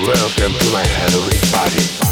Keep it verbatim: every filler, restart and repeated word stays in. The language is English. Welcome to my Halloween party.